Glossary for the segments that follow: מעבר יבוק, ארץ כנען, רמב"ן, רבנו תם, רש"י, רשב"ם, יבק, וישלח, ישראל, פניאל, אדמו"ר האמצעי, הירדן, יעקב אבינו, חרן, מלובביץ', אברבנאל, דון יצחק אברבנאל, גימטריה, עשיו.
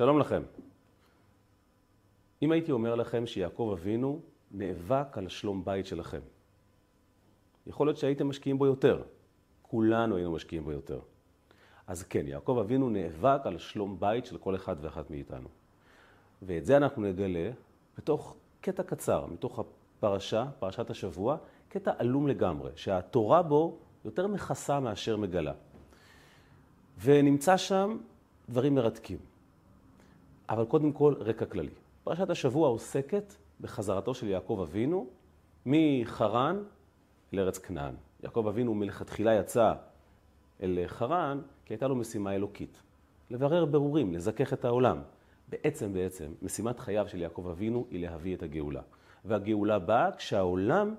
שלום לכם. אם הייתי אומר לכם שיעקב אבינו נאבק על שלום בית שלכם, יכול להיות שהייתם משקיעים בו יותר. כולנו היינו משקיעים בו יותר. אז כן, יעקב אבינו נאבק על שלום בית של כל אחד ואחת מאיתנו. ואת זה אנחנו נגלה בתוך קטע קצר, מתוך הפרשה, פרשת השבוע, קטע עלום לגמרי, שהתורה בו יותר מכסה מאשר מגלה. ונמצא שם דברים מרתקים. אבל קודם כל, רקע כללי. פרשת השבוע עוסקת בחזרתו של יעקב אבינו מחרן לארץ כנען. יעקב אבינו מלכתחילה יצא אל חרן, כי הייתה לו משימה אלוקית. לברר ברורים, לזכך את העולם. בעצם, משימת חייו של יעקב אבינו היא להביא את הגאולה. והגאולה באה כשהעולם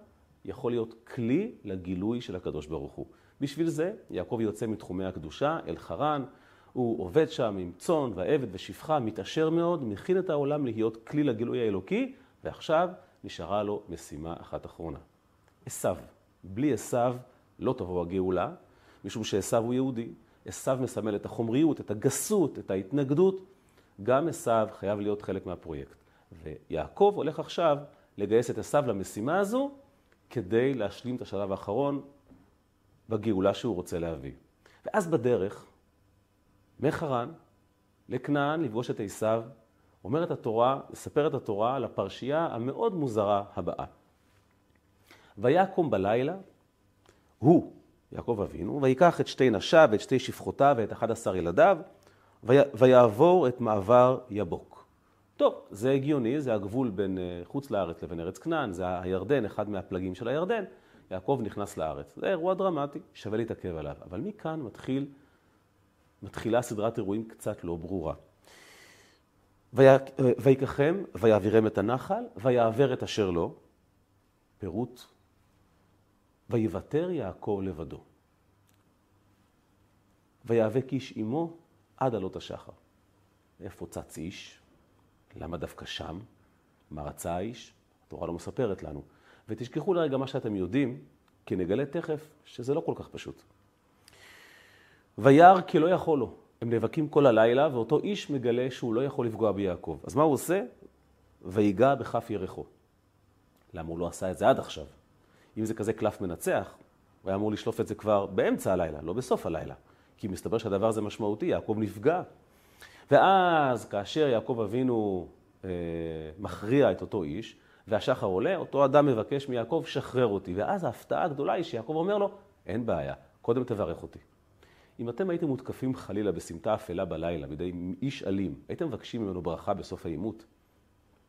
יכול להיות כלי לגילוי של הקדוש ברוך הוא. בשביל זה, יעקב יוצא מתחומי הקדושה אל חרן, הוא עובד שם עם צאן ועבד ושפחה, מתעשר מאוד, מכין את העולם להיות כלי לגילוי האלוקי, ועכשיו נשארה לו משימה אחת אחרונה. עשיו. בלי עשיו לא תבוא הגאולה, משום שעשיו הוא יהודי. עשיו מסמל את החומריות, את הגסות, את ההתנגדות. גם עשיו חייב להיות חלק מהפרויקט. ויעקב הולך עכשיו לגייס את עשיו למשימה הזו, כדי להשלים את השלב האחרון בגאולה שהוא רוצה להביא. ואז בדרך, מחרן לכנען, לפגוש את עשיו, אומרת התורה, מספרת התורה על הפרשייה המאוד מוזרה הבאה. ויקום בלילה, הוא, יעקב אבינו, ויקח את שתי נשיו ואת שתי שפחותיו ואת 11 ילדיו, ויעבור את מעבר יבוק. טוב, זה הגיוני, זה הגבול בין חוץ לארץ לבין ארץ כנען, זה הירדן, אחד מהפלגים של הירדן. יעקב נכנס לארץ. זה אירוע דרמטי, שווה להתעכב עליו. אבל מכאן מתחילה סדרת אירועים קצת לא ברורה. ויקחם, ויעבירם את הנחל, ויעבר את אשר לו. פירוט. ויוותר יעקב לבדו. ויאבק איש עמו עד עלות השחר. איפה צץ איש? למה דווקא שם? מה רצה האיש? התורה לא מספרת לנו. ותשכחו לרגע מה שאתם יודעים, כי נגלה תכף שזה לא כל כך פשוט. ויער כי לא יכול לו. הם נאבקים כל הלילה, ואותו איש מגלה שהוא לא יכול לפגוע ביעקב. אז מה הוא עושה? ויגע בכף ירחו. למה הוא לא עשה את זה עד עכשיו? אם זה כזה קלף מנצח, הוא היה אמור לשלוף את זה כבר באמצע הלילה, לא בסוף הלילה. כי מסתבר שהדבר הזה משמעותי, יעקב נפגע. ואז כאשר יעקב אבינו מכריע את אותו איש, והשחר עולה, אותו אדם מבקש מיעקב, שחרר אותי. ואז ההפתעה הגדולה היא שיעקב אומר לו, אין בעיה, קודם תברך אותי. אם אתם הייתם מותקפים חלילה בסמטה אפלה בלילה, בידי איש אלים, הייתם מבקשים ממנו ברכה בסוף העימות.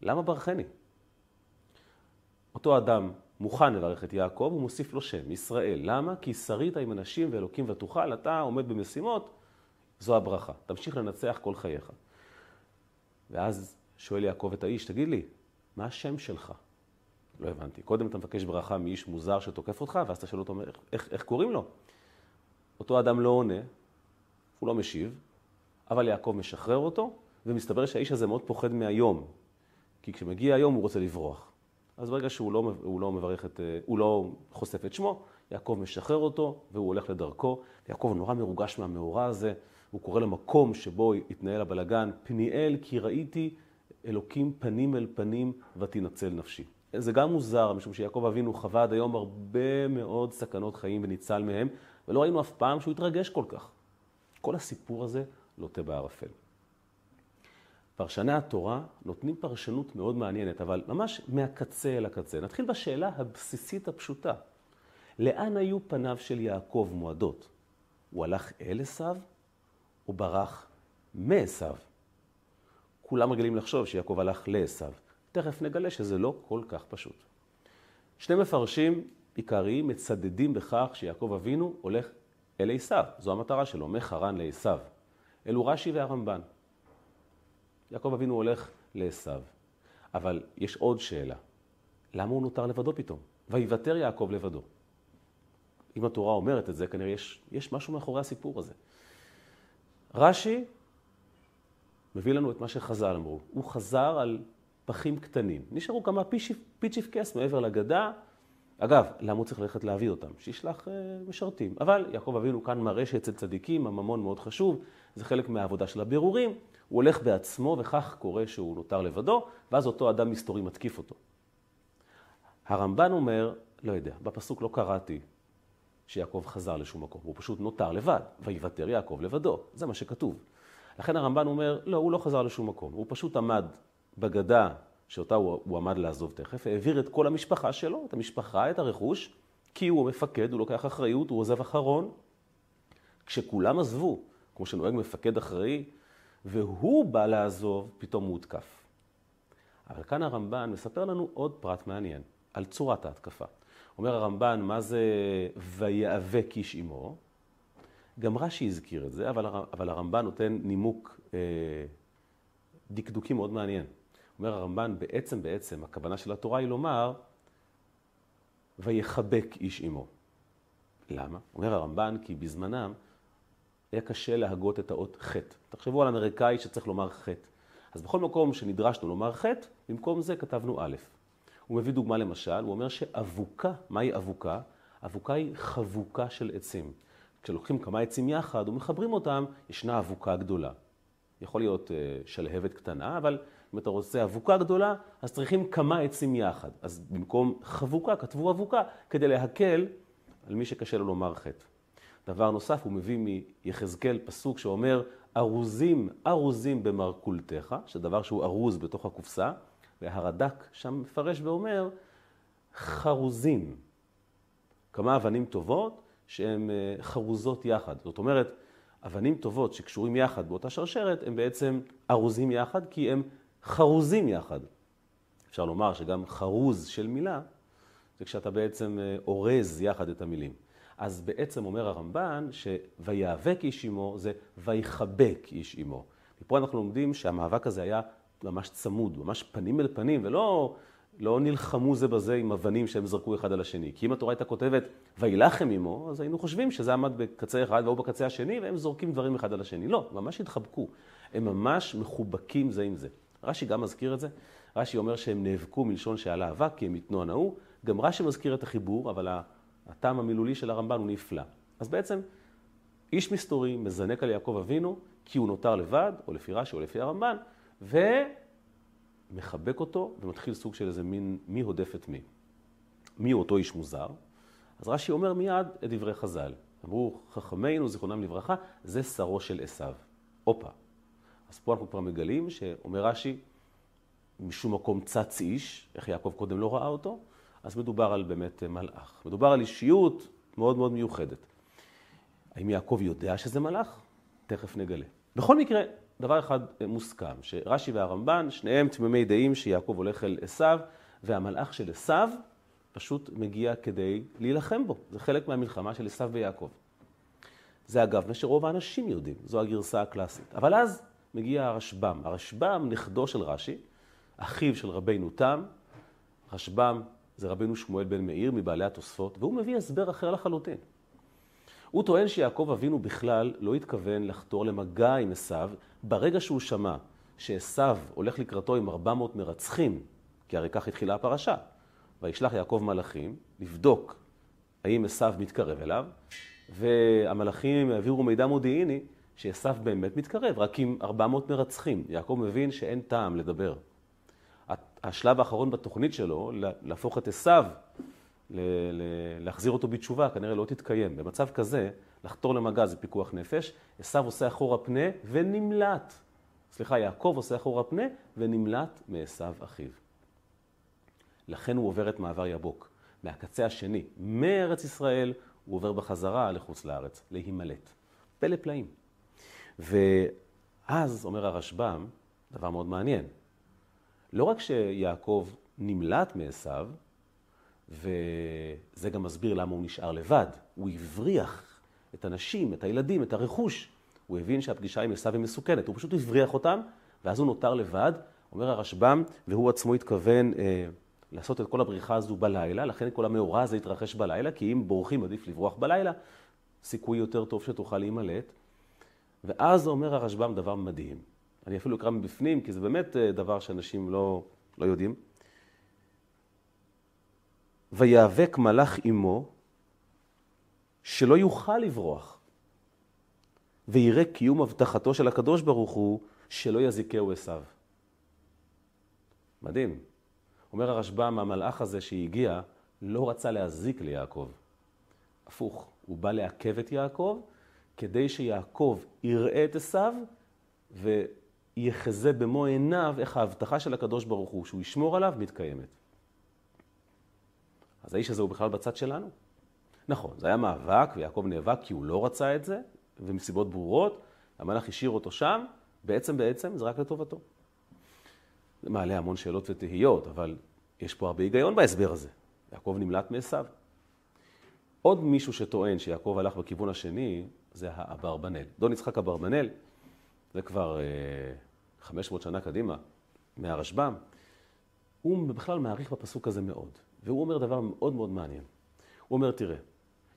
למה ברכני? אותו אדם מוכן לברך את יעקב, הוא מוסיף לו שם, ישראל. למה? כי שרית עם אנשים ואלוקים ותוכל, אתה עומד במשימות, זו הברכה. תמשיך לנצח כל חייך. ואז שואל יעקב את האיש, תגיד לי, מה השם שלך? לא הבנתי. קודם אתה מבקש ברכה מאיש מוזר שתוקף אותך, ואז אתה שואל אותו, איך קוראים לו? אותו אדם לא עונה, הוא לא משיב, אבל יעקב משחרר אותו, ומסתבר שהאיש הזה מאוד פוחד מהיום, כי כשמגיע היום הוא רוצה לברוח. אז ברגע שהוא לא חושף את שמו, יעקב משחרר אותו והוא הולך לדרכו. יעקב נורא מרוגש מהמאורע הזה, הוא קורא למקום שבו התנהל הבלגן, פניאל כי ראיתי אלוקים פנים אל פנים ותנצל נפשי. זה גם מוזר, משום שיעקב אבינו חווה עד היום הרבה מאוד סכנות חיים וניצל מהם, ולא ראינו אף פעם שהוא התרגש כל כך. כל הסיפור הזה לוטה בערפל. פרשני התורה נותנים פרשנות מאוד מעניינת, אבל ממש מהקצה אל הקצה. נתחיל בשאלה הבסיסית הפשוטה. לאן היו פניו של יעקב מועדות? הוא הלך אל עשיו או ברח מעשיו? כולם רגילים לחשוב שיעקב הלך לעשיו. תכף נגלה שזה לא כל כך פשוט. שני מפרשים עיקריים מצדדים בכך שיעקב אבינו הולך אל עשיו. זו המטרה שלו, מחרן לעשיו. אלו רש"י והרמב"ן. יעקב אבינו הולך לעשיו. אבל יש עוד שאלה. למה הוא נותר לבדו פתאום? ויוותר יעקב לבדו. אם התורה אומרת את זה, כנראה יש משהו מאחורי הסיפור הזה. רש"י מביא לנו את מה שחז"ל אמרו. הוא חזר על פחים קטנים. נשארו כמה פיצ'יפקס מעבר לגדה, אגב, למה הוא צריך ללכת להביא אותם? שישלח משרתים. אבל יעקב אבינו כאן מראה שאצל צדיקים הממון מאוד חשוב, זה חלק מהעבודה של הבירורים, הוא הולך בעצמו וכך קורה שהוא נותר לבדו, ואז אותו אדם מסתורי מתקיף אותו. הרמב"ן אומר, לא יודע, בפסוק לא קראתי שיעקב חזר לשום מקום, הוא פשוט נותר לבד, ויוותר יעקב לבדו, זה מה שכתוב. לכן הרמב"ן אומר, לא, הוא לא חזר לשום מקום, הוא פשוט עמד בגדה שאותה הוא עמד לעזוב תכף, העביר את כל המשפחה שלו, את המשפחה, את הרכוש, כי הוא המפקד, הוא לוקח אחריות, הוא עוזב אחרון. כשכולם עזבו, כמו שנוהג מפקד אחראי, והוא בא לעזוב, פתאום הוא הותקף. אבל כאן הרמב"ן מספר לנו עוד פרט מעניין, על צורת ההתקפה. אומר הרמב"ן, מה זה ויאבק איש עמו? גם רש"י הזכיר את זה, אבל הרמב"ן נותן נימוק דקדוקי מאוד מעניין. אומר הרמב"ן, בעצם, הכוונה של התורה היא לומר, ויחבק איש עמו. למה? אומר הרמב"ן, כי בזמנם היה קשה להגות את האות חטא. תחשבו על אמריקאי שצריך לומר חטא. אז בכל מקום שנדרשנו לומר חטא, במקום זה כתבנו א'. הוא מביא דוגמה למשל, הוא אומר שאבוקה, מהי אבוקה? אבוקה היא חבוקה של עצים. כשלוקחים כמה עצים יחד ומחברים אותם, ישנה אבוקה גדולה. יכול להיות שלהבת קטנה, אבל אם אתה רוצה אבוקה גדולה, אז צריכים כמה עצים יחד. אז במקום חבוקה, כתבו אבוקה, כדי להקל על מי שקשה לו לומר חטא. דבר נוסף, הוא מביא מיחזקאל פסוק שאומר, ארוזים במרקולתך, שדבר שהוא ארוז בתוך הקופסה, והרד"ק שם מפרש ואומר, חרוזים. כמה אבנים טובות שהן חרוזות יחד. זאת אומרת, אבנים טובות שקשורים יחד באותה שרשרת, הם בעצם ארוזים יחד, כי הם חרוזים יחד. אפשר לומר שגם חרוז של מילה, זה כשאתה בעצם אורז יחד את המילים. אז בעצם אומר הרמב"ן שויאבק איש עמו זה ויחבק איש עמו. מפה אנחנו לומדים שהמאבק הזה היה ממש צמוד, ממש פנים אל פנים, ולא נלחמו זה בזה עם אבנים שהם זרקו אחד על השני. כי אם התורה הייתה כותבת וילחם עמו, אז היינו חושבים שזה עמד בקצה אחד והוא בקצה השני, והם זורקים דברים אחד על השני. לא, ממש התחבקו. הם ממש מחובקים זה עם זה. רש"י גם מזכיר את זה. רש"י אומר שהם נאבקו מלשון שעלה אבק, כי הם יתנו הנאו. גם רש"י מזכיר את החיבור, אבל הטעם המילולי של הרמב"ן הוא נפלא. אז בעצם איש מסתורי מזנק על יעקב אבינו, כי הוא נותר לבד, או לפי רש"י או לפי הרמב"ן, ומחבק אותו ומתחיל סוג של איזה מין מי הודף את מי. מי הוא אותו איש מוזר? אז רש"י אומר מיד את דברי חז"ל. אמרו חכמינו זיכרונם לברכה, זה שרו של עשיו. אופה. אז פה אנחנו כבר מגלים שאומר רש"י, משום מקום צץ איש, איך יעקב קודם לא ראה אותו, אז מדובר על באמת מלאך. מדובר על אישיות מאוד מאוד מיוחדת. האם יעקב יודע שזה מלאך? תכף נגלה. בכל מקרה, דבר אחד מוסכם, שרש"י והרמב"ן, שניהם תמימי דעים שיעקב הולך אל עשיו, והמלאך של עשיו פשוט מגיע כדי להילחם בו. זה חלק מהמלחמה של עשיו ויעקב. זה אגב מה שרוב האנשים יודעים, זו הגרסה הקלאסית. אבל אז מגיע הרשב"ם. הרשב"ם נכדו של רש"י, אחיו של רבנו תם, רשב"ם, זה רבנו שמואל בן מאיר מבעלי התוספות, והוא מביא הסבר אחר לחלוטין. הוא טוען שיעקב אבינו בכלל לא התכוון לחתור למגע עם עשיו, ברגע שהוא שמע שעשיו הולך לקראתו עם 400 מרצחים, כי הרי כך התחילה הפרשה. וישלח יעקב מלאכים לבדוק האם עשיו מתקרב אליו, והמלאכים העבירו מידע מודיעיני שעשיו באמת מתקרב, רק עם 400 מרצחים. יעקב מבין שאין טעם לדבר. השלב האחרון בתוכנית שלו, להפוך את עשיו, להחזיר אותו בתשובה, כנראה לא תתקיים. במצב כזה, לחתור למגע זה פיקוח נפש, עשיו עושה אחורה פנה ונמלט. יעקב עושה אחורה פנה ונמלט מעשיו אחיו. לכן הוא עובר את מעבר יבוק. מהקצה השני, מארץ ישראל, הוא עובר בחזרה לחוץ לארץ, להימלט. פלא פלאים. ואז אומר הרשב"ם, דבר מאוד מעניין, לא רק שיעקב נמלט מעשיו, וזה גם מסביר למה הוא נשאר לבד. הוא הבריח את הנשים, את הילדים, את הרכוש. הוא הבין שהפגישה עם עשיו היא מסוכנת. הוא פשוט הבריח אותם, ואז הוא נותר לבד. אומר הרשב"ם, והוא עצמו התכוון לעשות את כל הבריחה הזו בלילה, לכן כל המאורע הזה התרחש בלילה, כי אם בורחים עדיף לברוח בלילה, סיכוי יותר טוב שתוכל להימלט. ואז אומר הרשב"ם דבר מדהים. אני אפילו אקרא מבפנים, כי זה באמת דבר שאנשים לא יודעים. ויאבק מלאך אמו שלא יוכל לברוח, ויראה קיום הבטחתו של הקדוש ברוך הוא שלא יזיקהו עשיו. מדהים. אומר הרשב"ם, המלאך הזה שהגיע לא רצה להזיק ליעקב. הפוך, הוא בא לעכב את יעקב כדי שיעקב יראה את עשיו ויחזה במו עיניו איך ההבטחה של הקדוש ברוך הוא שהוא ישמור עליו מתקיימת. אז האיש הזה הוא בכלל בצד שלנו. נכון, זה היה מאבק ויעקב נאבק כי הוא לא רצה את זה, ומסיבות ברורות, המלאך השאיר אותו שם, בעצם זה רק לטובתו. זה מעלה המון שאלות ותהיות, אבל יש פה הרבה היגיון בהסבר הזה. יעקב נמלט מעשיו. עוד מישהו שטוען שיעקב הלך בכיוון השני, זה האברבנאל. דון יצחק אברבנאל, זה כבר 500 שנה קדימה, מהרשב"ם. הוא בכלל מעריך בפסוק הזה מאוד, והוא אומר דבר מאוד מאוד מעניין. הוא אומר, תראה,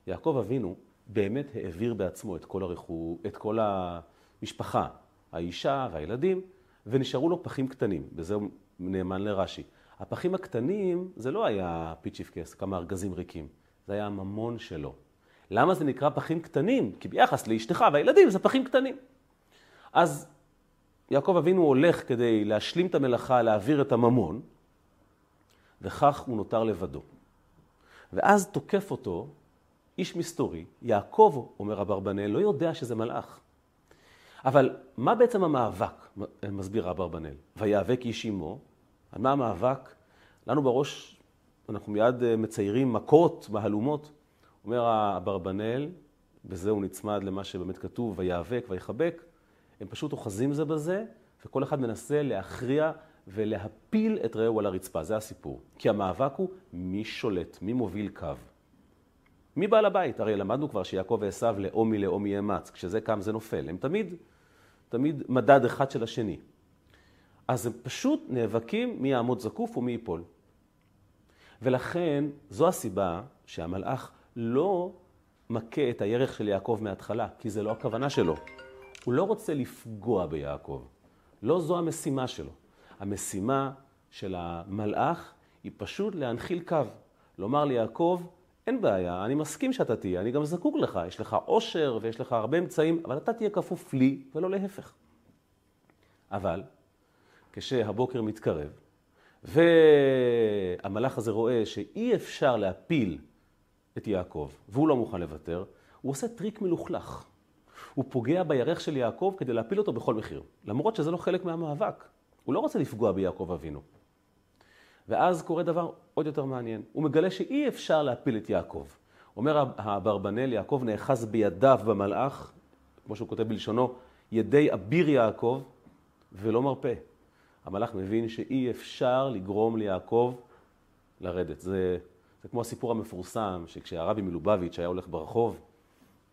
יעקב אבינו באמת העביר בעצמו את כל המשפחה, האישה והילדים, ונשארו לו פחים קטנים, וזה נאמן לרש"י. הפחים הקטנים זה לא היה פיצ'יפקס, כמה ארגזים ריקים, זה היה הממון שלו. למה זה נקרא פחים קטנים? כי ביחס לאשתך והילדים זה פחים קטנים. אז יעקב אבינו הולך כדי להשלים את המלאכה, להעביר את הממון, וכך הוא נותר לבדו. ואז תוקף אותו איש מסתורי, יעקב, אומר אברבנאל, לא יודע שזה מלאך. אבל מה בעצם המאבק, מסביר אברבנאל? ויאבק איש עמו, על מה המאבק? לנו בראש, אנחנו מיד מציירים מכות, מהלומות. אומר אברבנאל, וזה הוא נצמד למה שבאמת כתוב, ויאבק ויחבק, הם פשוט אוחזים זה בזה, וכל אחד מנסה להכריע ולהפיל את רעהו על הרצפה, זה הסיפור. כי המאבק הוא מי שולט, מי מוביל קו. מי בעל הבית? הרי למדנו כבר שיעקב ועשיו לאומי לאומי אמץ. כשזה קם זה נופל. הם תמיד מדד אחד של השני. אז הם פשוט נאבקים מי יעמוד זקוף ומי ייפול. ולכן זו הסיבה שהמלאך לא מכה את הירך של יעקב מההתחלה, כי זה לא הכוונה שלו. הוא לא רוצה לפגוע ביעקב. לא זו המשימה שלו. המשימה של המלאך היא פשוט להנחיל קו. לומר ליעקב, אין בעיה, אני מסכים שאתה תהיה, אני גם זקוק לך, יש לך עושר ויש לך הרבה אמצעים, אבל אתה תהיה כפוף לי ולא להפך. אבל כשהבוקר מתקרב והמלאך הזה רואה שאי אפשר להפיל את יעקב והוא לא מוכן לוותר, הוא עושה טריק מלוכלך. הוא פוגע בירך של יעקב כדי להפיל אותו בכל מחיר, למרות שזה לא חלק מהמאבק. הוא לא רוצה לפגוע ביעקב אבינו. ואז קורה דבר עוד יותר מעניין. הוא מגלה שאי אפשר להפיל את יעקב. אומר האברבנאל, יעקב נאחז בידיו במלאך, כמו שהוא כותב בלשונו, ידי אביר יעקב, ולא מרפא. המלאך מבין שאי אפשר לגרום ליעקב לרדת. זה כמו הסיפור המפורסם, שכשהרבי מלובביץ' היה הולך ברחוב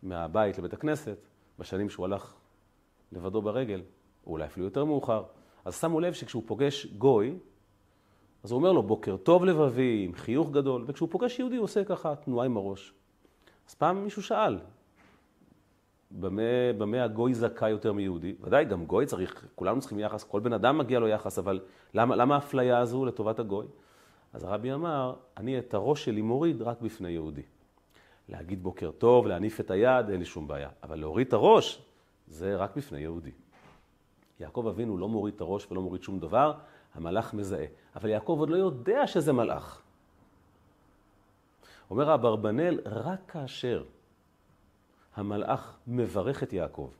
מהבית לבית הכנסת, בשנים שהוא הלך לבדו ברגל, או אולי אפילו יותר מאוחר, אז שמו לב שכשהוא פוגש גוי, אז הוא אומר לו, בוקר טוב לבבי, עם חיוך גדול, וכשהוא פוגש יהודי, הוא עושה ככה תנועה עם הראש. אז פעם מישהו שאל, במה הגוי זכה יותר מיהודי? ודאי, גם גוי צריך, כולנו צריכים יחס, כל בן אדם מגיע לו יחס, אבל למה האפליה הזו לטובת הגוי? אז הרבי אמר, אני את הראש שלי מוריד רק בפני יהודי. להגיד בוקר טוב, להניף את היד, אין לי שום בעיה. אבל להוריד את הראש, זה רק בפני יהודי. יעקב אבינו לא מוריד את הראש ולא מוריד שום דבר, המלאך מזהה. אבל יעקב עוד לא יודע שזה מלאך. אומר האברבנאל, רק כאשר המלאך מברך את יעקב.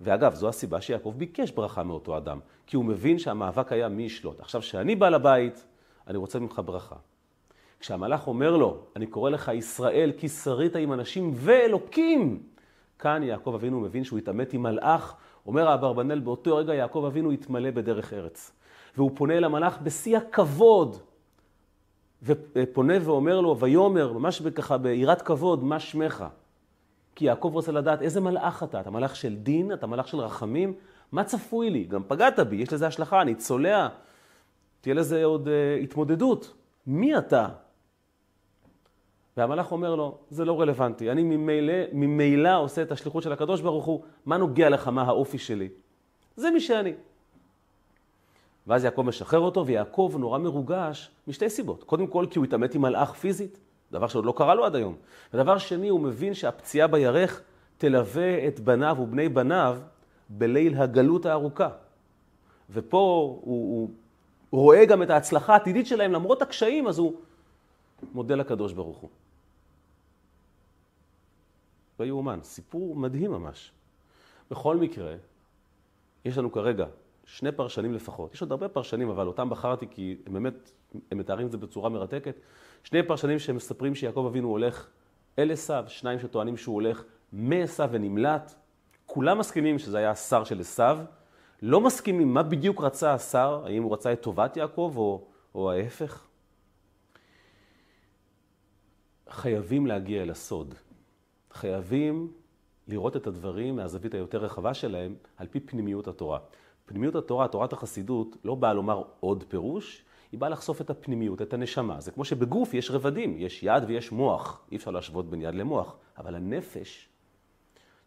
ואגב, זו הסיבה שיעקב ביקש ברכה מאותו אדם, כי הוא מבין שהמאבק היה מי ישלוט. עכשיו, שאני בא לבית, אני רוצה ממך ברכה. כשהמלאך אומר לו, אני קורא לך ישראל, כי שרית עם אנשים ואלוקים. כאן יעקב אבינו מבין שהוא התעמת עם מלאך. אומר האברבנאל, באותו רגע יעקב אבינו התמלא בדרך ארץ. והוא פונה אל המלאך בשיא הכבוד, ופונה ואומר לו, ויומר, ממש ככה ביראת כבוד, מה שמך? כי יעקב רוצה לדעת איזה מלאך אתה, אתה מלאך של דין, אתה מלאך של רחמים, מה צפוי לי? גם פגעת בי, יש לזה השלכה, אני צולע, תהיה לזה עוד התמודדות, מי אתה? והמלאך אומר לו, זה לא רלוונטי, אני ממילא עושה את השליחות של הקדוש ברוך הוא, מה נוגע לך, מה האופי שלי? זה מי שאני. ואז יעקב משחרר אותו, ויעקב נורא מרוגש משתי סיבות. קודם כל, כי הוא התאמת עם מלאך פיזית, דבר שעוד לא קרה לו עד היום. ודבר שני, הוא מבין שהפציעה בירך תלווה את בניו ובני בניו בליל הגלות הארוכה. ופה הוא רואה גם את ההצלחה העתידית שלהם, למרות הקשיים, אז הוא מודה לקדוש ברוך הוא. לא יאומן, סיפור מדהים ממש. בכל מקרה, יש לנו כרגע שני פרשנים לפחות. יש עוד הרבה פרשנים, אבל אותם בחרתי כי הם באמת, הם מתארים את זה בצורה מרתקת. שני פרשנים שמספרים שיעקב אבינו הולך אל עשיו, שניים שטוענים שהוא הולך מעשיו ונמלט. כולם מסכימים שזה היה השר של עשיו. לא מסכימים מה בדיוק רצה השר, האם הוא רצה את טובת יעקב או ההפך. חייבים להגיע אל הסוד. חייבים לראות את הדברים מהזווית היותר רחבה שלהם על פי פנימיות התורה. פנימיות התורה, תורת החסידות, לא באה לומר עוד פירוש, היא באה לחשוף את הפנימיות, את הנשמה. זה כמו שבגוף יש רבדים, יש יד ויש מוח. אי אפשר להשוות בין יד למוח, אבל הנפש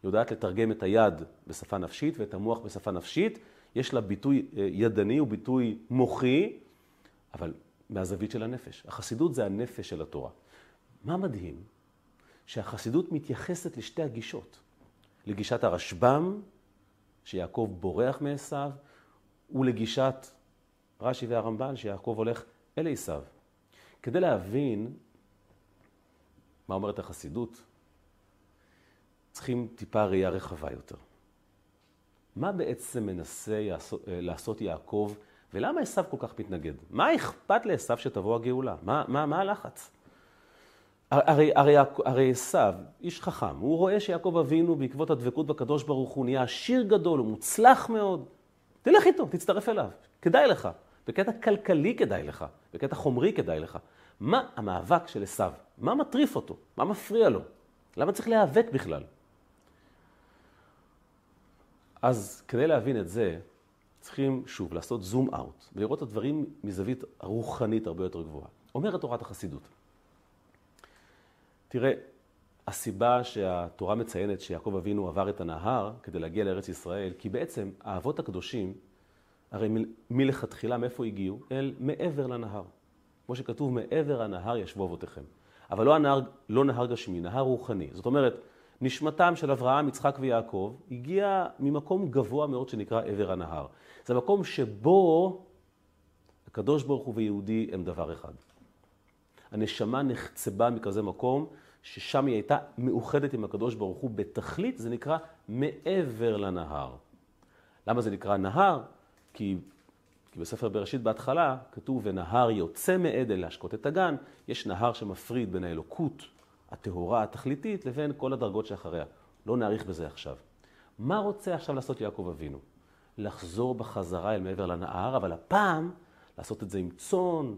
יודעת לתרגם את היד בשפה נפשית ואת המוח בשפה נפשית. יש לה ביטוי ידני וביטוי מוחי, אבל מהזווית של הנפש. החסידות זה הנפש של התורה. מה מדהים? שהחסידות מתייחסת לשתי הגישות. לגישת הרשב"ם, שיעקב בורח מעשיו, ולגישת רש"י והרמב"ן, שיעקב הולך אל עשיו. כדי להבין מה אומרת החסידות, צריכים טיפה ראייה רחבה יותר. מה בעצם מנסה לעשות יעקב, ולמה עשיו כל כך מתנגד? מה אכפת לעשיו שתבוא הגאולה? מה הלחץ? הרי עשיו, איש חכם, הוא רואה שיעקב אבינו בעקבות הדבקות בקדוש ברוך הוא נהיה עשיר גדול, הוא מוצלח מאוד. תלך איתו, תצטרף אליו, כדאי לך. בקטע כלכלי כדאי לך, בקטע חומרי כדאי לך. מה המאבק של עשיו? מה מטריף אותו? מה מפריע לו? למה צריך להיאבק בכלל? אז כדי להבין את זה, צריכים שוב לעשות זום אאוט, ולראות את הדברים מזווית רוחנית הרבה יותר גבוהה. אומרת תורת החסידות. תראה, הסיבה שהתורה מציינת שיעקב אבינו עבר את הנהר כדי להגיע לארץ ישראל, כי בעצם האבות הקדושים, הרי מלכתחילה מאיפה הגיעו? אל מעבר לנהר. כמו שכתוב, מעבר הנהר ישבו אבותיכם. אבל לא נהר גשמי, נהר רוחני. זאת אומרת, נשמתם של אברהם, יצחק ויעקב הגיעה ממקום גבוה מאוד שנקרא עבר הנהר. זה מקום שבו הקדוש ברוך הוא ויהודי הם דבר אחד. הנשמה נחצבה מכזה מקום ששם היא הייתה מאוחדת עם הקדוש ברוך הוא בתכלית, זה נקרא מעבר לנהר. למה זה נקרא נהר? כי בספר בראשית בהתחלה כתוב ונהר יוצא מעדן להשקות את הגן, יש נהר שמפריד בין האלוקות, התהורה התכליתית לבין כל הדרגות שאחריה. לא נאריך בזה עכשיו. מה רוצה עכשיו לעשות יעקב אבינו? לחזור בחזרה אל מעבר לנהר, אבל הפעם לעשות את זה עם צאן,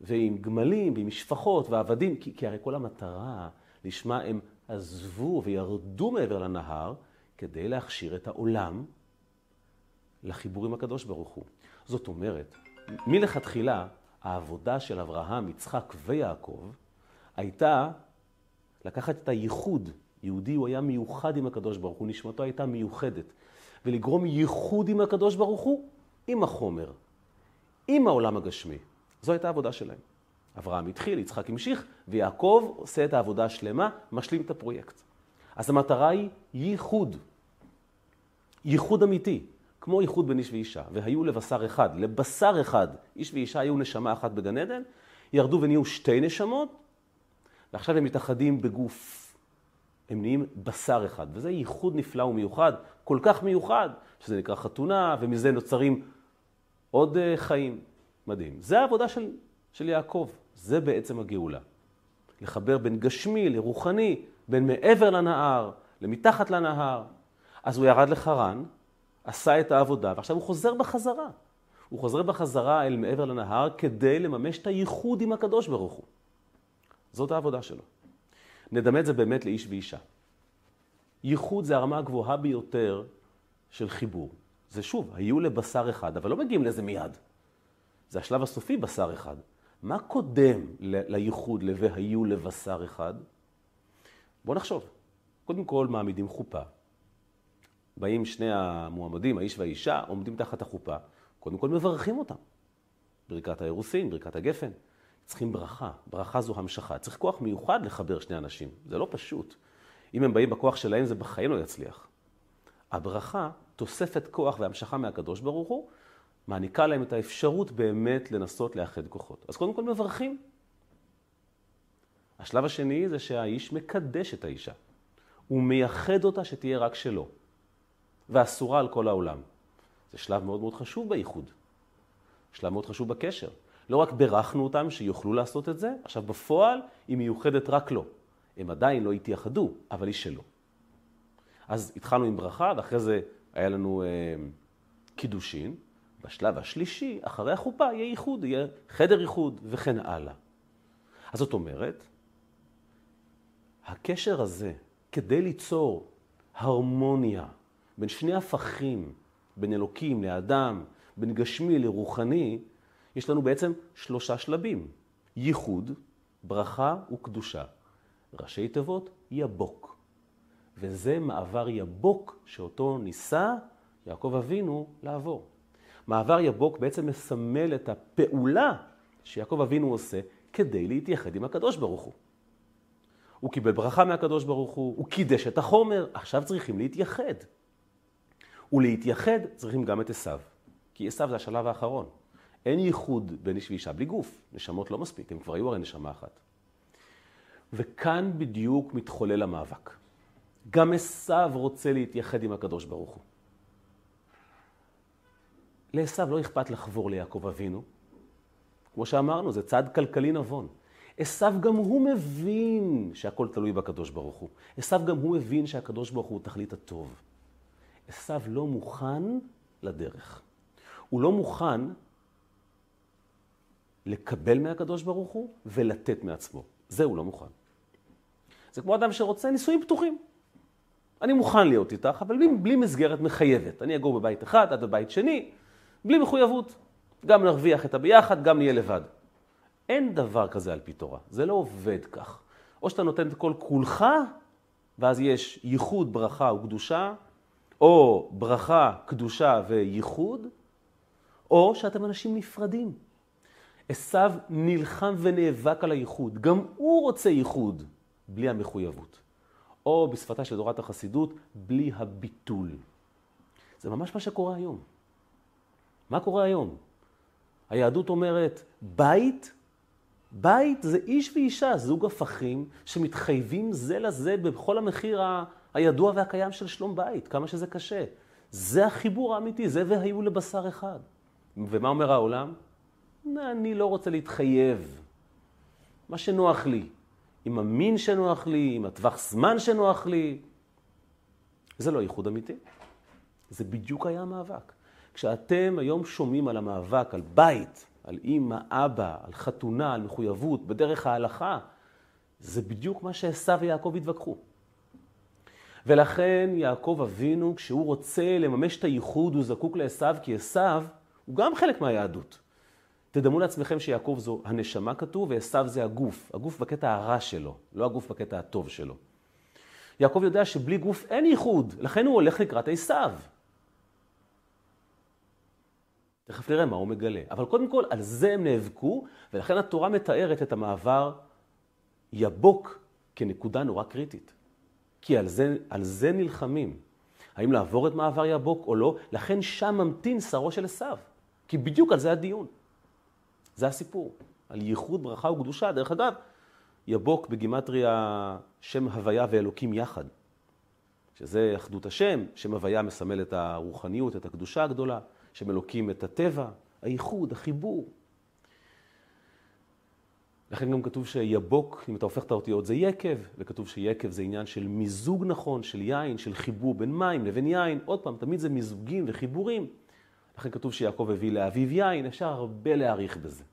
ועם גמלים, ועם משפחות ועבדים, כי הרי כל המטרה לשמה הם עזבו וירדו מעבר לנהר, כדי להכשיר את העולם לחיבור עם הקדוש ברוך הוא. זאת אומרת, מלכתחילה, העבודה של אברהם, יצחק ויעקב, הייתה לקחת את הייחוד. יהודי הוא היה מיוחד עם הקדוש ברוך הוא, נשמתו הייתה מיוחדת, ולגרום ייחוד עם הקדוש ברוך הוא, עם החומר, עם העולם הגשמי. זו הייתה העבודה שלהם. אברהם התחיל, יצחק המשיך, ויעקב עושה את העבודה השלמה, משלים את הפרויקט. אז המטרה היא ייחוד. ייחוד אמיתי, כמו ייחוד בין איש ואישה. והיו לבשר אחד, לבשר אחד, איש ואישה היו נשמה אחת בגן עדן, ירדו ונהיו שתי נשמות, ועכשיו הם מתאחדים בגוף. הם נהיים בשר אחד, וזה ייחוד נפלא ומיוחד, כל כך מיוחד, שזה נקרא חתונה, ומזה נוצרים עוד חיים. מדהים. זה העבודה של יעקב. זה בעצם הגאולה. לחבר בין גשמי לרוחני, בין מעבר לנהר, למתחת לנהר. אז הוא ירד לחרן, עשה את העבודה, ועכשיו הוא חוזר בחזרה. הוא חוזר בחזרה אל מעבר לנהר כדי לממש את הייחוד עם הקדוש ברוך הוא. זאת העבודה שלו. נדמה את זה באמת לאיש ואישה. ייחוד זה הרמה הגבוהה ביותר של חיבור. זה שוב, היו לבשר אחד, אבל לא מגיעים לזה מיד. זה השלב הסופי בשר אחד. מה קודם לייחוד והיו לבשר אחד? בואו נחשוב. קודם כל מעמידים חופה. באים שני המועמדים, האיש והאישה, עומדים תחת החופה, קודם כל מברכים אותם. ברכת האירוסין, ברכת הגפן. צריכים ברכה. ברכה זו המשכה. צריך כוח מיוחד לחבר שני אנשים. זה לא פשוט. אם הם באים בכוח שלהם, זה בחיים לא יצליח. הברכה תוספת כוח והמשכה מהקדוש ברוך הוא, מעניקה להם את האפשרות באמת לנסות לאחד כוחות. אז קודם כל מברכים. השלב השני זה שהאיש מקדש את האישה. הוא מייחד אותה שתהיה רק שלו. ואסורה על כל העולם. זה שלב מאוד מאוד חשוב בייחוד. שלב מאוד חשוב בקשר. לא רק ברחנו אותם שיוכלו לעשות את זה, עכשיו בפועל היא מיוחדת רק לו. הם עדיין לא התייחדו, אבל היא שלו. אז התחלנו עם ברכה, ואחרי זה היה לנו קידושין. בשלב השלישי, אחרי החופה, יהיה ייחוד, יהיה חדר ייחוד וכן הלאה. אז זאת אומרת, הקשר הזה, כדי ליצור הרמוניה בין שני הפכים, בין אלוקים לאדם, בין גשמי לרוחני, יש לנו בעצם שלושה שלבים. ייחוד, ברכה וקדושה. ראשי תיבות, יבוק. וזה מעבר יבוק שאותו ניסה יעקב אבינו לעבור. מעבר יבוק בעצם מסמל את הפעולה שיעקב אבינו עושה כדי להתייחד עם הקדוש ברוך הוא. הוא קיבל ברכה מהקדוש ברוך הוא, הוא קידש את החומר, עכשיו צריכים להתייחד. ולהתייחד צריכים גם את עשיו, כי עשיו זה השלב האחרון. אין ייחוד בין איש ואישה בלי גוף, נשמות לא מספיק, הם כבר היו הרי נשמה אחת. וכאן בדיוק מתחולל המאבק. גם עשיו רוצה להתייחד עם הקדוש ברוך הוא. לעשיו לא אכפת לחבור ליעקב אבינו. כמו שאמרנו, זה צעד כלכלי נבון. עשיו גם הוא מבין שהכל תלוי בקדוש ברוך הוא. עשיו גם הוא מבין שהקדוש ברוך הוא תכלית הטוב. עשיו לא מוכן לדרך. הוא לא מוכן לקבל מהקדוש ברוך הוא ולתת מעצמו. זה הוא לא מוכן. זה כמו אדם שרוצה נישואים פתוחים. אני מוכן להיות איתך, אבל בלי מסגרת מחייבת. אני אגור בבית אחד, עד בבית שני, בלי מחויבות. גם נרוויח את הביחד, גם נהיה לבד. אין דבר כזה על פי תורה. זה לא עובד כך. או שאתה נותן את כל כולך, ואז יש ייחוד, ברכה וקדושה, או ברכה, קדושה וייחוד, או שאתם אנשים נפרדים. עשיו נלחם ונאבק על הייחוד. גם הוא רוצה ייחוד, בלי המחויבות. או בשפתה של תורת החסידות, בלי הביטול. זה ממש מה שקורה היום. מה קורה היום? היהדות אומרת, בית, בית זה איש ואישה, זוג הפכים שמתחייבים זה לזה בכל המחיר הידוע והקיים של שלום בית, כמה שזה קשה. זה החיבור האמיתי, זה והיו לבשר אחד. ומה אומר העולם? אני לא רוצה להתחייב. מה שנוח לי, עם המין שנוח לי, עם הטווח זמן שנוח לי. זה לא ייחוד אמיתי. זה בדיוק היה המאבק. כשאתם היום שומעים על המאבק, על בית, על אמא, אבא, על חתונה, על מחויבות, בדרך ההלכה, זה בדיוק מה שעשיו ויעקב התווכחו. ולכן יעקב אבינו, כשהוא רוצה לממש את הייחוד, הוא זקוק לעשיו, כי עשיו הוא גם חלק מהיהדות. תדמו לעצמכם שיעקב זו הנשמה כתוב, ועשיו זה הגוף. הגוף בקטע הרע שלו, לא הגוף בקטע הטוב שלו. יעקב יודע שבלי גוף אין ייחוד, לכן הוא הולך לקראת עשיו. תכף נראה מה הוא מגלה. אבל קודם כל, על זה הם נאבקו, ולכן התורה מתארת את המעבר יבוק כנקודה נורא קריטית. כי על זה נלחמים. האם לעבור את מעבר יבוק או לא? לכן שם ממתין שרו של עשיו. כי בדיוק על זה הדיון. זה הסיפור. על ייחוד, ברכה וקדושה. דרך אגב, יבוק בגימטריה שם הוויה ואלוקים יחד. שזה אחדות השם. שם הוויה מסמל את הרוחניות, את הקדושה הגדולה. שמלוקים את הטבע, הייחוד, החיבור. לכן גם כתוב שיבוק, אם אתה הופך את האותיות, זה יקב, וכתוב שיקב זה עניין של מיזוג נכון, של יין, של חיבור בין מים לבין יין. עוד פעם, תמיד זה מיזוגים וחיבורים. לכן כתוב שיעקב הביא לאביו יין, אפשר הרבה להעריך בזה.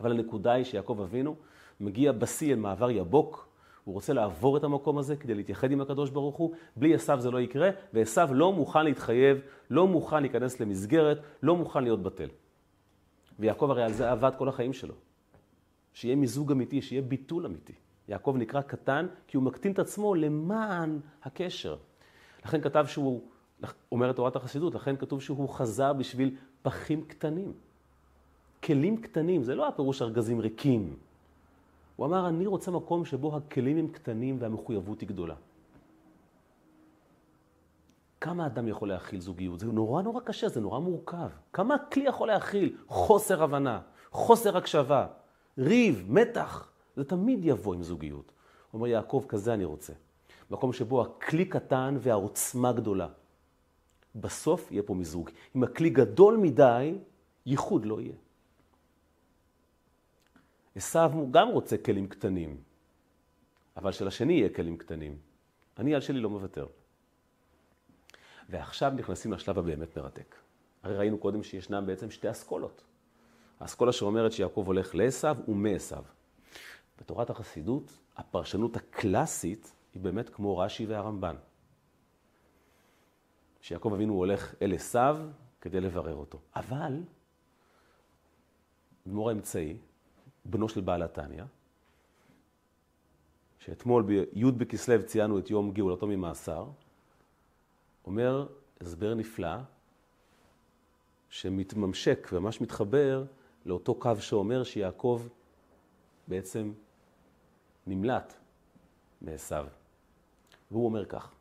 אבל הנקודה היא שיעקב אבינו מגיע בשיא אל מעבר יבוק, הוא רוצה לעבור את המקום הזה כדי להתייחד עם הקדוש ברוך הוא. בלי עשיו זה לא יקרה, ועשיו לא מוכן להתחייב, לא מוכן להיכנס למסגרת, לא מוכן להיות בטל. ויעקב הרי על זה עבד כל החיים שלו. שיהיה מיזוג אמיתי, שיהיה ביטול אמיתי. יעקב נקרא קטן כי הוא מקטין את עצמו למען הקשר. לכן כתב שהוא אומרת תורת החסידות, לכן כתוב שהוא חזה בשביל פחים קטנים. כלים קטנים, זה לא הפירוש ארגזים ריקים. הוא אמר, אני רוצה מקום שבו הכלים הם קטנים והמחויבות היא גדולה. כמה אדם יכול להכיל זוגיות? זה נורא נורא קשה, זה נורא מורכב. כמה הכלי יכול להכיל? חוסר הבנה, חוסר הקשבה, ריב, מתח. זה תמיד יבוא עם זוגיות. אומר יעקב, כזה אני רוצה. מקום שבו הכלי קטן והעוצמה גדולה. בסוף יהיה פה מזוג. אם הכלי גדול מדי, ייחוד לא יהיה. עשיו גם רוצה כלים קטנים, אבל של השני יהיה כלים קטנים. אני על שלי לא מוותר. ועכשיו נכנסים לשלב הבאמת מרתק. הרי ראינו קודם שישנם בעצם שתי אסכולות. האסכולה שאומרת שיעקב הולך לעשיו ומעשיו. בתורת החסידות, הפרשנות הקלאסית היא באמת כמו רש"י והרמב"ן. שיעקב אבינו הולך אל עשיו כדי לברר אותו. אבל, אדמו"ר האמצעי, בנו של בעל התניא, שאתמול בי' בכסלו ציינו את יום גאולתו ממאסר, אומר הסבר נפלא שמתממשק וממש מתחבר לאותו קו שאומר שיעקב בעצם נמלט מעשיו. והוא אומר כך,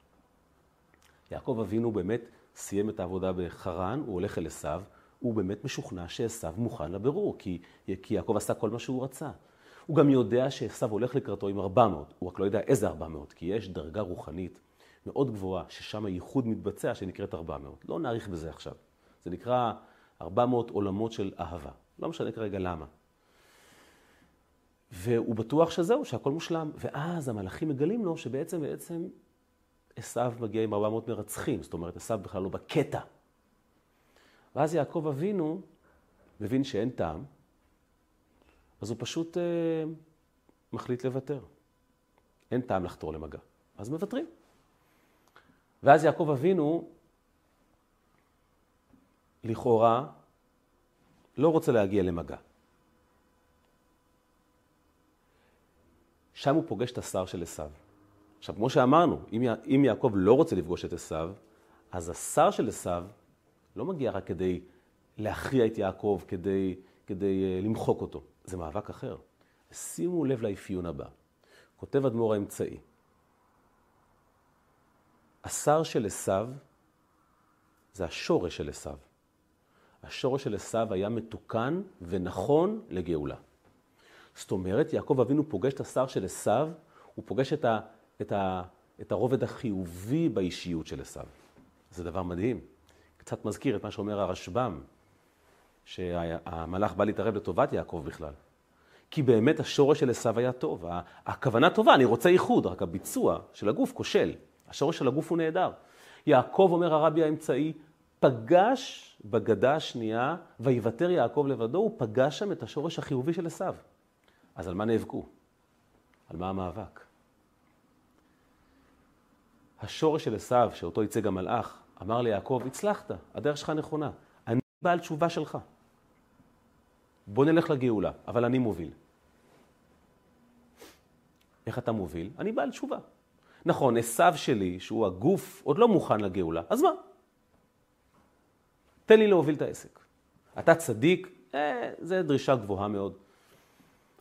יעקב אבינו באמת סיים את העבודה בחרן, הוא הולך אל עשיו, הוא באמת משוכנע שעשיו מוכן לבירור, כי יעקב עשה כל מה שהוא רצה. הוא גם יודע שעשיו הולך לקראתו עם 400, הוא רק לא יודע איזה 400, כי יש דרגה רוחנית מאוד גבוהה, ששם הייחוד מתבצע, שנקראת 400. לא נעריך בזה עכשיו. זה נקרא 400 עולמות של אהבה. לא משנה כרגע למה. והוא בטוח שזהו, שהכל מושלם. ואז המלאכים מגלים לו שבעצם עשיו מגיע עם 400 מרצחים. זאת אומרת, עשיו בכלל לא בקטע. ואז יעקב אבינו מבין שאין טעם, אז הוא פשוט מחליט לוותר. אין טעם לחתור למגע. אז מוותרים. ואז יעקב אבינו, לכאורה, לא רוצה להגיע למגע. שם הוא פוגש את השר של עשיו. עכשיו, כמו שאמרנו, אם יעקב לא רוצה לפגוש את עשיו, אז השר של עשיו לא מגיע רק כדי להכריע את יעקב, כדי למחוק אותו. זה מאבק אחר. שימו לב לאפיון הבא. כותב אדמו"ר האמצעי. השר של עשיו זה השורש של עשיו. השורש של עשיו היה מתוקן ונכון לגאולה. זאת אומרת, יעקב אבינו פוגש את השר של עשיו, הוא פוגש את הרובד החיובי באישיות של עשיו. זה דבר מדהים. קצת מזכיר את מה שאומר הרשב"ם, שהמלאך בא להתערב לטובת יעקב בכלל. כי באמת השורש של עשיו היה טוב. הכוונה טובה, אני רוצה ייחוד, רק הביצוע של הגוף כושל. השורש של הגוף הוא נהדר. יעקב, אומר הרבי האמצעי, פגש בגדה השנייה, ויוותר יעקב לבדו, הוא פגש שם את השורש החיובי של עשיו. אז על מה נאבקו? על מה המאבק? השורש של עשיו, שאותו ייצג המלאך, אמר ליעקב, הצלחת, הדרך שלך נכונה. אני בעל תשובה שלך. בוא נלך לגאולה, אבל אני מוביל. איך אתה מוביל? אני בעל תשובה. נכון, עשיו שלי, שהוא הגוף, עוד לא מוכן לגאולה. אז מה? תן לי להוביל את העסק. אתה צדיק, זה דרישה גבוהה מאוד.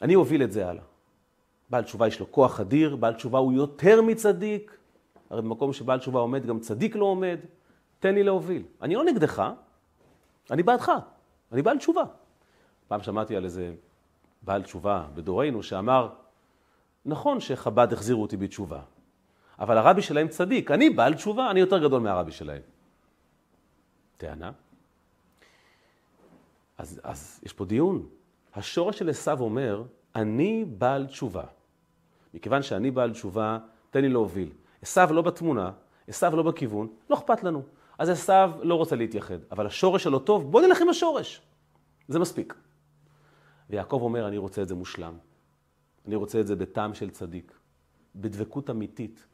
אני הוביל את זה הלאה. בעל תשובה יש לו כוח אדיר, בעל תשובה הוא יותר מצדיק. הרי במקום שבעל תשובה עומד, גם צדיק לא עומד. תן לי להוביל. אני לא נגדך, אני בעדך. אני בעל תשובה. פעם שמעתי על איזה בעל תשובה בדורנו שאמר, נכון שחב"ד החזירו אותי בתשובה. אבל הרבי שלהם צדיק, אני בעל תשובה, אני יותר גדול מהרבי שלהם. טענה. אז יש פה דיון. השורש של עשיו אומר, אני בעל תשובה. מכיוון שאני בעל תשובה, תן לי להוביל. עשיו לא בתמונה, עשיו לא בכיוון, לא אכפת לנו. אז עשיו לא רוצה להתייחד. אבל השורש שלו טוב, בוא נלך עם השורש. זה מספיק. ויעקב אומר, אני רוצה את זה מושלם. אני רוצה את זה בטעם של צדיק. בדבקות אמיתית,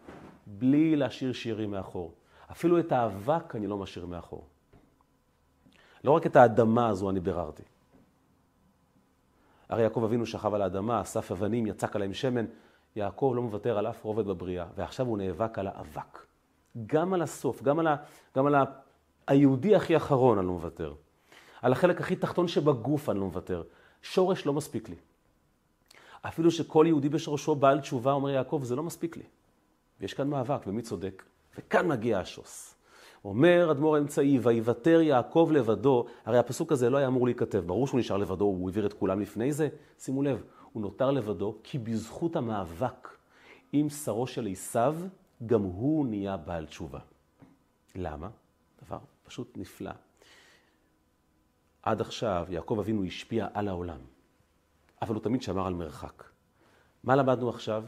בלי להשאיר שירים מאחור. אפילו את האבק אני לא משאיר מאחור. לא רק את האדמה הזו אני ביררתי. הרי יעקב אבינו שכב על האדמה, אסף אבנים, יצק עליהם שמן. יעקב לא מוותר על אף רובד בבריאה, ועכשיו הוא נאבק על האבק. גם על הסוף, גם על היהודי הכי אחרון אני לא מוותר. על החלק הכי תחתון שבגוף אני לא מוותר. שורש לא מספיק לי. אפילו שכל יהודי בשורשו בעל תשובה אומר יעקב, זה לא מספיק לי. ויש כאן מאבק, ומי צודק? וכאן מגיע השוס. אומר אדמו"ר האמצעי, ויוותר יעקב לבדו, הרי הפסוק הזה לא היה אמור להיכתב, ברור שהוא נשאר לבדו, הוא העביר את כולם לפני זה. שימו לב, הוא נותר לבדו, כי בזכות המאבק עם שרו של עשיו, גם הוא נהיה בעל תשובה. למה? דבר פשוט נפלא. עד עכשיו יעקב אבינו השפיע על העולם, אבל הוא תמיד שמר על מרחק. מה למדנו עכשיו?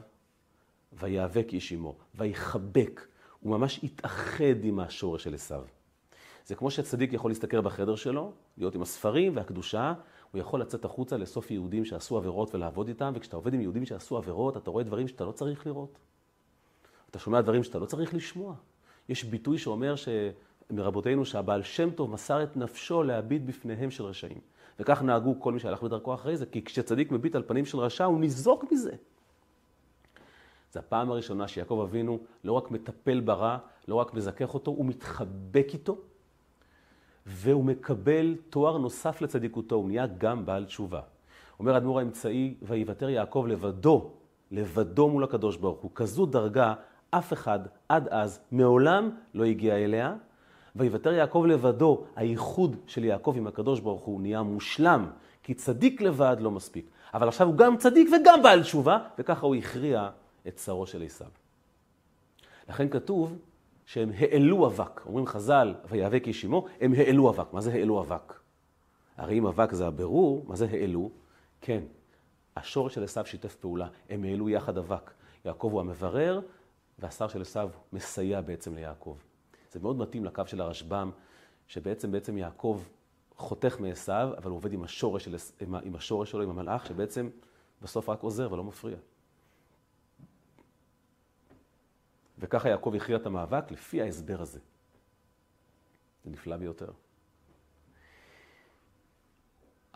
ויאבק איש עמו, ויחבק. הוא ממש התאחד עם השורש של עשיו. זה כמו שהצדיק יכול להסתכל בחדר שלו, להיות עם הספרים והקדושה, הוא יכול לצאת החוצה לסוף יהודים שעשו עבירות ולעבוד איתם, וכשאתה עובד עם יהודים שעשו עבירות, אתה רואה דברים שאתה לא צריך לראות. אתה שומע דברים שאתה לא צריך לשמוע. יש ביטוי שאומר מרבותינו שהבעל שם טוב מסר את נפשו להביט בפניהם של רשעים. וכך נהגו כל מי שהלך בדרכו אחרי זה, כי כשצדיק מביט על פנים של רשע, הוא ניזוק מזה. זו הפעם הראשונה שיעקב אבינו לא רק מטפל ברע, לא רק מזכך אותו, הוא מתחבק איתו, והוא מקבל תואר נוסף לצדיקותו, הוא נהיה גם בעל תשובה. אומר אדמו"ר האמצעי, ויוותר יעקב לבדו, לבדו מול הקדוש ברוך הוא. כזו דרגה, אף אחד עד אז מעולם לא הגיע אליה, ויוותר יעקב לבדו, הייחוד של יעקב עם הקדוש ברוך הוא נהיה מושלם, כי צדיק לבד לא מספיק. אבל עכשיו הוא גם צדיק וגם בעל תשובה, וככה הוא הכריע את שרו של עשיו. לכן כתוב שהם העלו אבק. אומרים חז"ל, ויאבק איש עמו, הם העלו אבק. מה זה העלו אבק? הרי אם אבק זה הבירור, מה זה העלו? כן, השורש של עשיו שיתף פעולה. הם העלו יחד אבק. יעקב הוא המברר, והשר של עשיו מסייע בעצם ליעקב. זה מאוד מתאים לקו של הרשב"ם, שבעצם יעקב חותך מעשיו, אבל הוא עובד עם השורש, עם השורש שלו, עם המלאך, שבעצם בסוף רק עוזר ולא מפריע. וככה יעקב הכריע את המאבק לפי ההסבר הזה. זה נפלא ביותר.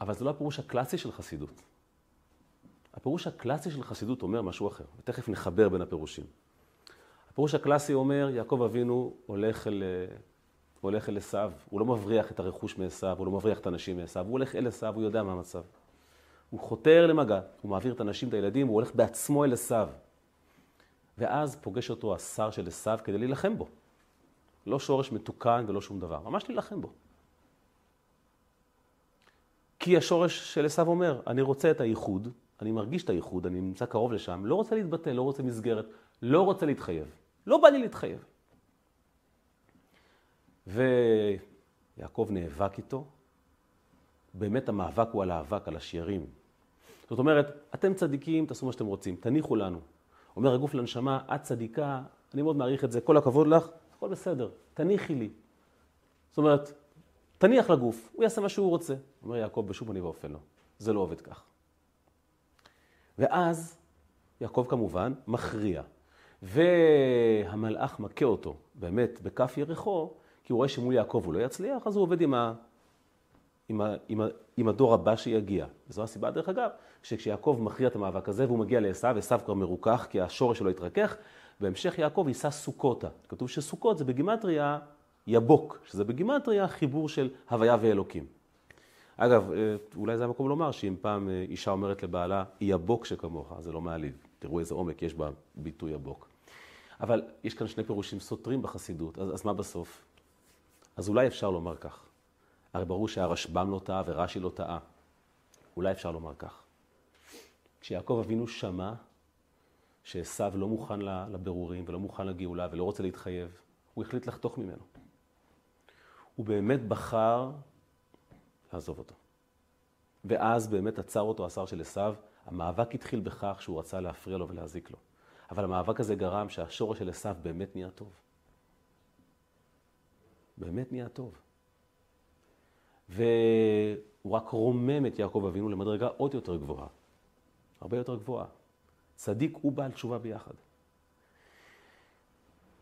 אבל זה לא הפירוש הקלאסי של חסידות. הפירוש הקלאסי של חסידות אומר משהו אחר, ותכף נחבר בין הפירושים. הפירוש הקלאסי אומר, יעקב אבינו הולך אל עשיו, הוא לא מבריח את הרכוש מעשיו, הוא לא מבריח את הנשים מעשיו, הוא הולך אל עשיו, הוא יודע מה המצב. הוא חותר למגע, הוא מעביר את הנשים, את הילדים, הוא הולך בעצמו אל עשיו. ואז פוגש אותו השר של עשיו כדי להילחם בו. לא שורש מתוקן ולא שום דבר, ממש להילחם בו. כי השורש של עשיו אומר, אני רוצה את הייחוד, אני מרגיש את הייחוד, אני נמצא קרוב לשם, לא רוצה להתבטא, לא רוצה מסגרת, לא רוצה להתחייב. לא בא לי להתחייב. ויעקב נאבק איתו. באמת המאבק הוא על האבק, על השיירים. זאת אומרת, אתם צדיקים, תעשו מה שאתם רוצים, תניחו לנו. אומר הגוף לנשמה, את צדיקה, אני מאוד מעריך את זה, כל הכבוד לך, הכל בסדר, תניחי לי. זאת אומרת, תניח לגוף, הוא יעשה מה שהוא רוצה. אומר יעקב, בשום פנים ואופן לא, זה לא עובד כך. ואז יעקב כמובן מכריע, והמלאך מכה אותו, באמת בכף ירחו, כי הוא רואה שמול יעקב הוא לא יצליח, אז הוא עובד עם הדור הבא שיגיע. וזו הסיבה, דרך אגב, שכשיעקב מכריע את המאבק הזה, והוא מגיע לעשיו, עשיו כבר מרוכח, כי השורש שלו התרכך, בהמשך יעקב יישא סוכותה. כתוב שסוכות זה בגימטריה יבוק, שזה בגימטריה חיבור של הוויה ואלוקים. אגב, אולי זה המקום לומר שאם פעם אישה אומרת לבעלה, יבוק שכמוך, זה לא מעליב. תראו איזה עומק יש בביטוי יבוק. אבל יש כאן שני פירושים סותרים בחסידות, אז מה בסוף? אז אולי אפשר לומר כך. הרי ברור שהרשב"ם לא טעה ורש"י לא טעה. אולי אפשר לומר כך. כשיעקב אבינו שמע שעשיו לא מוכן לבירורים ולא מוכן לגאולה ולא רוצה להתחייב, הוא החליט לחתוך ממנו. הוא באמת בחר לעזוב אותו. ואז באמת עצר אותו השר של עשיו. המאבק התחיל בכך שהוא רצה להפריע לו ולהזיק לו. אבל המאבק הזה גרם שהשורש של עשיו באמת נהיה טוב. באמת נהיה טוב. והוא רק רומם את יעקב אבינו למדרגה עוד יותר גבוהה. הרבה יותר גבוהה. צדיק ובעל תשובה ביחד.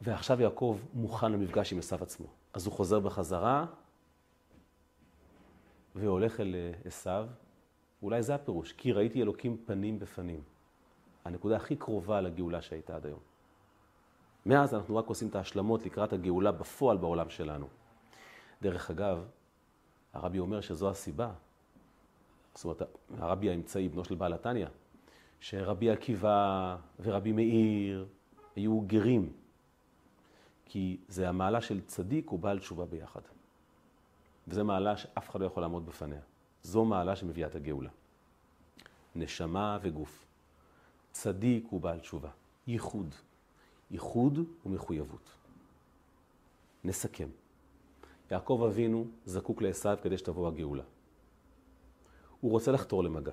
ועכשיו יעקב מוכן למפגש עם עשיו עצמו. אז הוא חוזר בחזרה, והולך אל עשיו. אולי זה הפירוש, כי ראיתי אלוקים פנים בפנים. הנקודה הכי קרובה לגאולה שהייתה עד היום. מאז אנחנו רק עושים את ההשלמות לקראת הגאולה בפועל בעולם שלנו. דרך אגב, הרבי אומר שזו הסיבה, זאת אומרת, הרבי האמצעי, בנו של בעל התניא, שרבי עקיבא ורבי מאיר היו גרים, כי זה המעלה של צדיק ובעל תשובה ביחד. וזה מעלה שאף אחד לא יכול לעמוד בפניה. זו מעלה שמביאה את הגאולה. נשמה וגוף. צדיק ובעל תשובה. ייחוד. ייחוד ומחויבות. נסכם. יעקב אבינו זקוק לעשיו כדי שתבוא הגאולה. הוא רוצה לחתור למגע,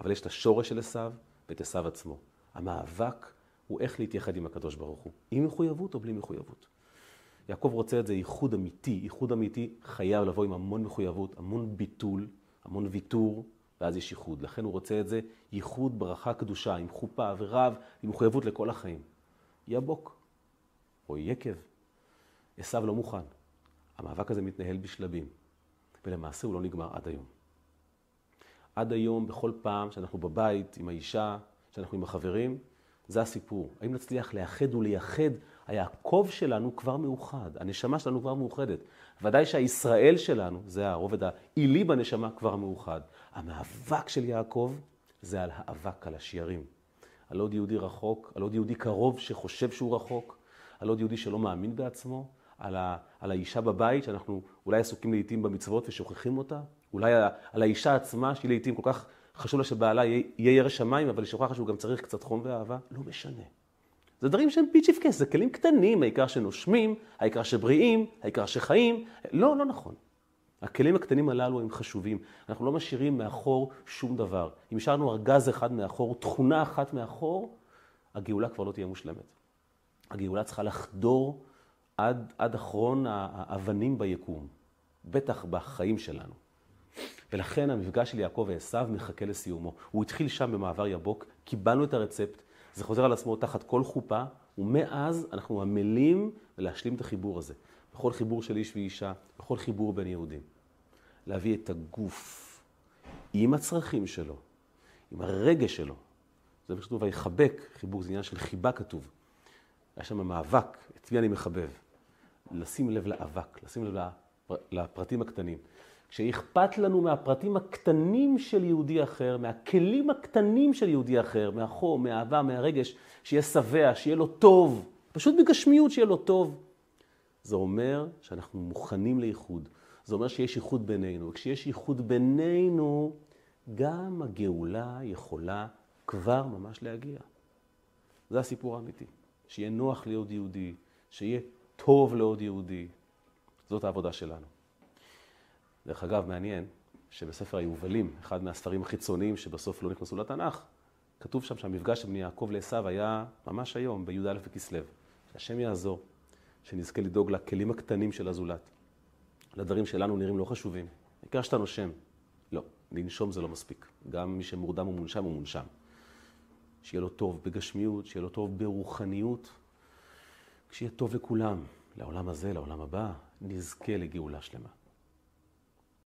אבל יש את השורש של עשיו ואת עשיו עצמו. המאבק הוא איך להתייחד עם הקדוש ברוך הוא. עם מחויבות או בלי מחויבות. יעקב רוצה את זה ייחוד אמיתי. ייחוד אמיתי חייב לבוא עם המון מחויבות, המון ביטול, המון ויתור, ואז יש ייחוד. לכן הוא רוצה את זה ייחוד ברכה קדושה, עם חופה ורב, עם מחויבות לכל החיים. יבוק או יקב. עשיו לא מוכן. המאבק הזה מתנהל בשלבים, ולמעשה הוא לא נגמר עד היום. עד היום, בכל פעם שאנחנו בבית, עם האישה, שאנחנו עם החברים, זה הסיפור. האם נצליח לאחד ולייחד? היעקב שלנו כבר מאוחד, הנשמה שלנו כבר מאוחדת. ודאי שהישראל שלנו, זה הרובד העילי בנשמה, כבר מאוחד. המאבק של יעקב זה על האבק, על השיירים. על עוד יהודי רחוק, על עוד יהודי קרוב שחושב שהוא רחוק, על עוד יהודי שלא מאמין בעצמו, על האישה בבית שאנחנו אולי עסוקים לעתים במצוות ושוכחים אותה, אולי על האישה עצמה שהיא לעתים כל כך חשוב לה שבעלה יהיה ירא שמיים, אבל היא שוכחת שהוא גם צריך קצת חום ואהבה. לא משנה. זה דברים שהם פיצ'יפ כס, זה כלים קטנים, העיקר שנושמים, העיקר שבריאים, העיקר שחיים. לא, לא נכון. הכלים הקטנים הללו הם חשובים. אנחנו לא משאירים מאחור שום דבר. אם השארנו ארגז אחד מאחור, תכונה אחת מאחור, הגאולה כבר לא תהיה מושלמת. הגאולה צריכה לחדור עד אחרון האבנים ביקום, בטח בחיים שלנו. ולכן המפגש של יעקב ועשיו מחכה לסיומו. הוא התחיל שם במעבר יבוק, קיבלנו את הרצפט, זה חוזר על עצמו תחת כל חופה, ומאז אנחנו עמלים להשלים את החיבור הזה. בכל חיבור של איש ואישה, בכל חיבור בין יהודים. להביא את הגוף עם הצרכים שלו, עם הרגש שלו. זה כתוב, ויחבק, חיבור זה עניין של חיבה כתוב. היה שם המאבק, את מי אני מחבב. לשים לב לאבק, לשים לב לפרטים הקטנים. כשאכפת לנו מהפרטים הקטנים של יהודי אחר, מהכלים הקטנים של יהודי אחר, מהחום, מהאהבה, מהרגש, שיהיה שבע, שיהיה לו טוב, פשוט בגשמיות שיהיה לו טוב. זה אומר שאנחנו מוכנים לייחוד. זה אומר שיש ייחוד בינינו. וכשיש ייחוד בינינו, גם הגאולה יכולה כבר ממש להגיע. זה הסיפור האמיתי. שיהיה נוח לעוד יהודי, שיהיה טוב לעוד יהודי. זאת העבודה שלנו. דרך אגב, מעניין שבספר היובלים, אחד מהספרים החיצוניים שבסוף לא נכנסו לתנ"ך, כתוב שם שהמפגש בין יעקב לעשיו היה ממש היום, בי' א' בכסלו. שהשם יעזור, שנזכה לדאוג לכלים הקטנים של הזולת. לדברים שלנו נראים לא חשובים. העיקר שאתה נושם. לא, לנשום זה לא מספיק. גם מי שמורדם הוא מונשם הוא מונשם. שיהיה לו טוב בגשמיות, שיהיה לו טוב ברוחניות. כשיהיה טוב לכולם, לעולם הזה, לעולם הבא, נזכה לגאולה שלמה.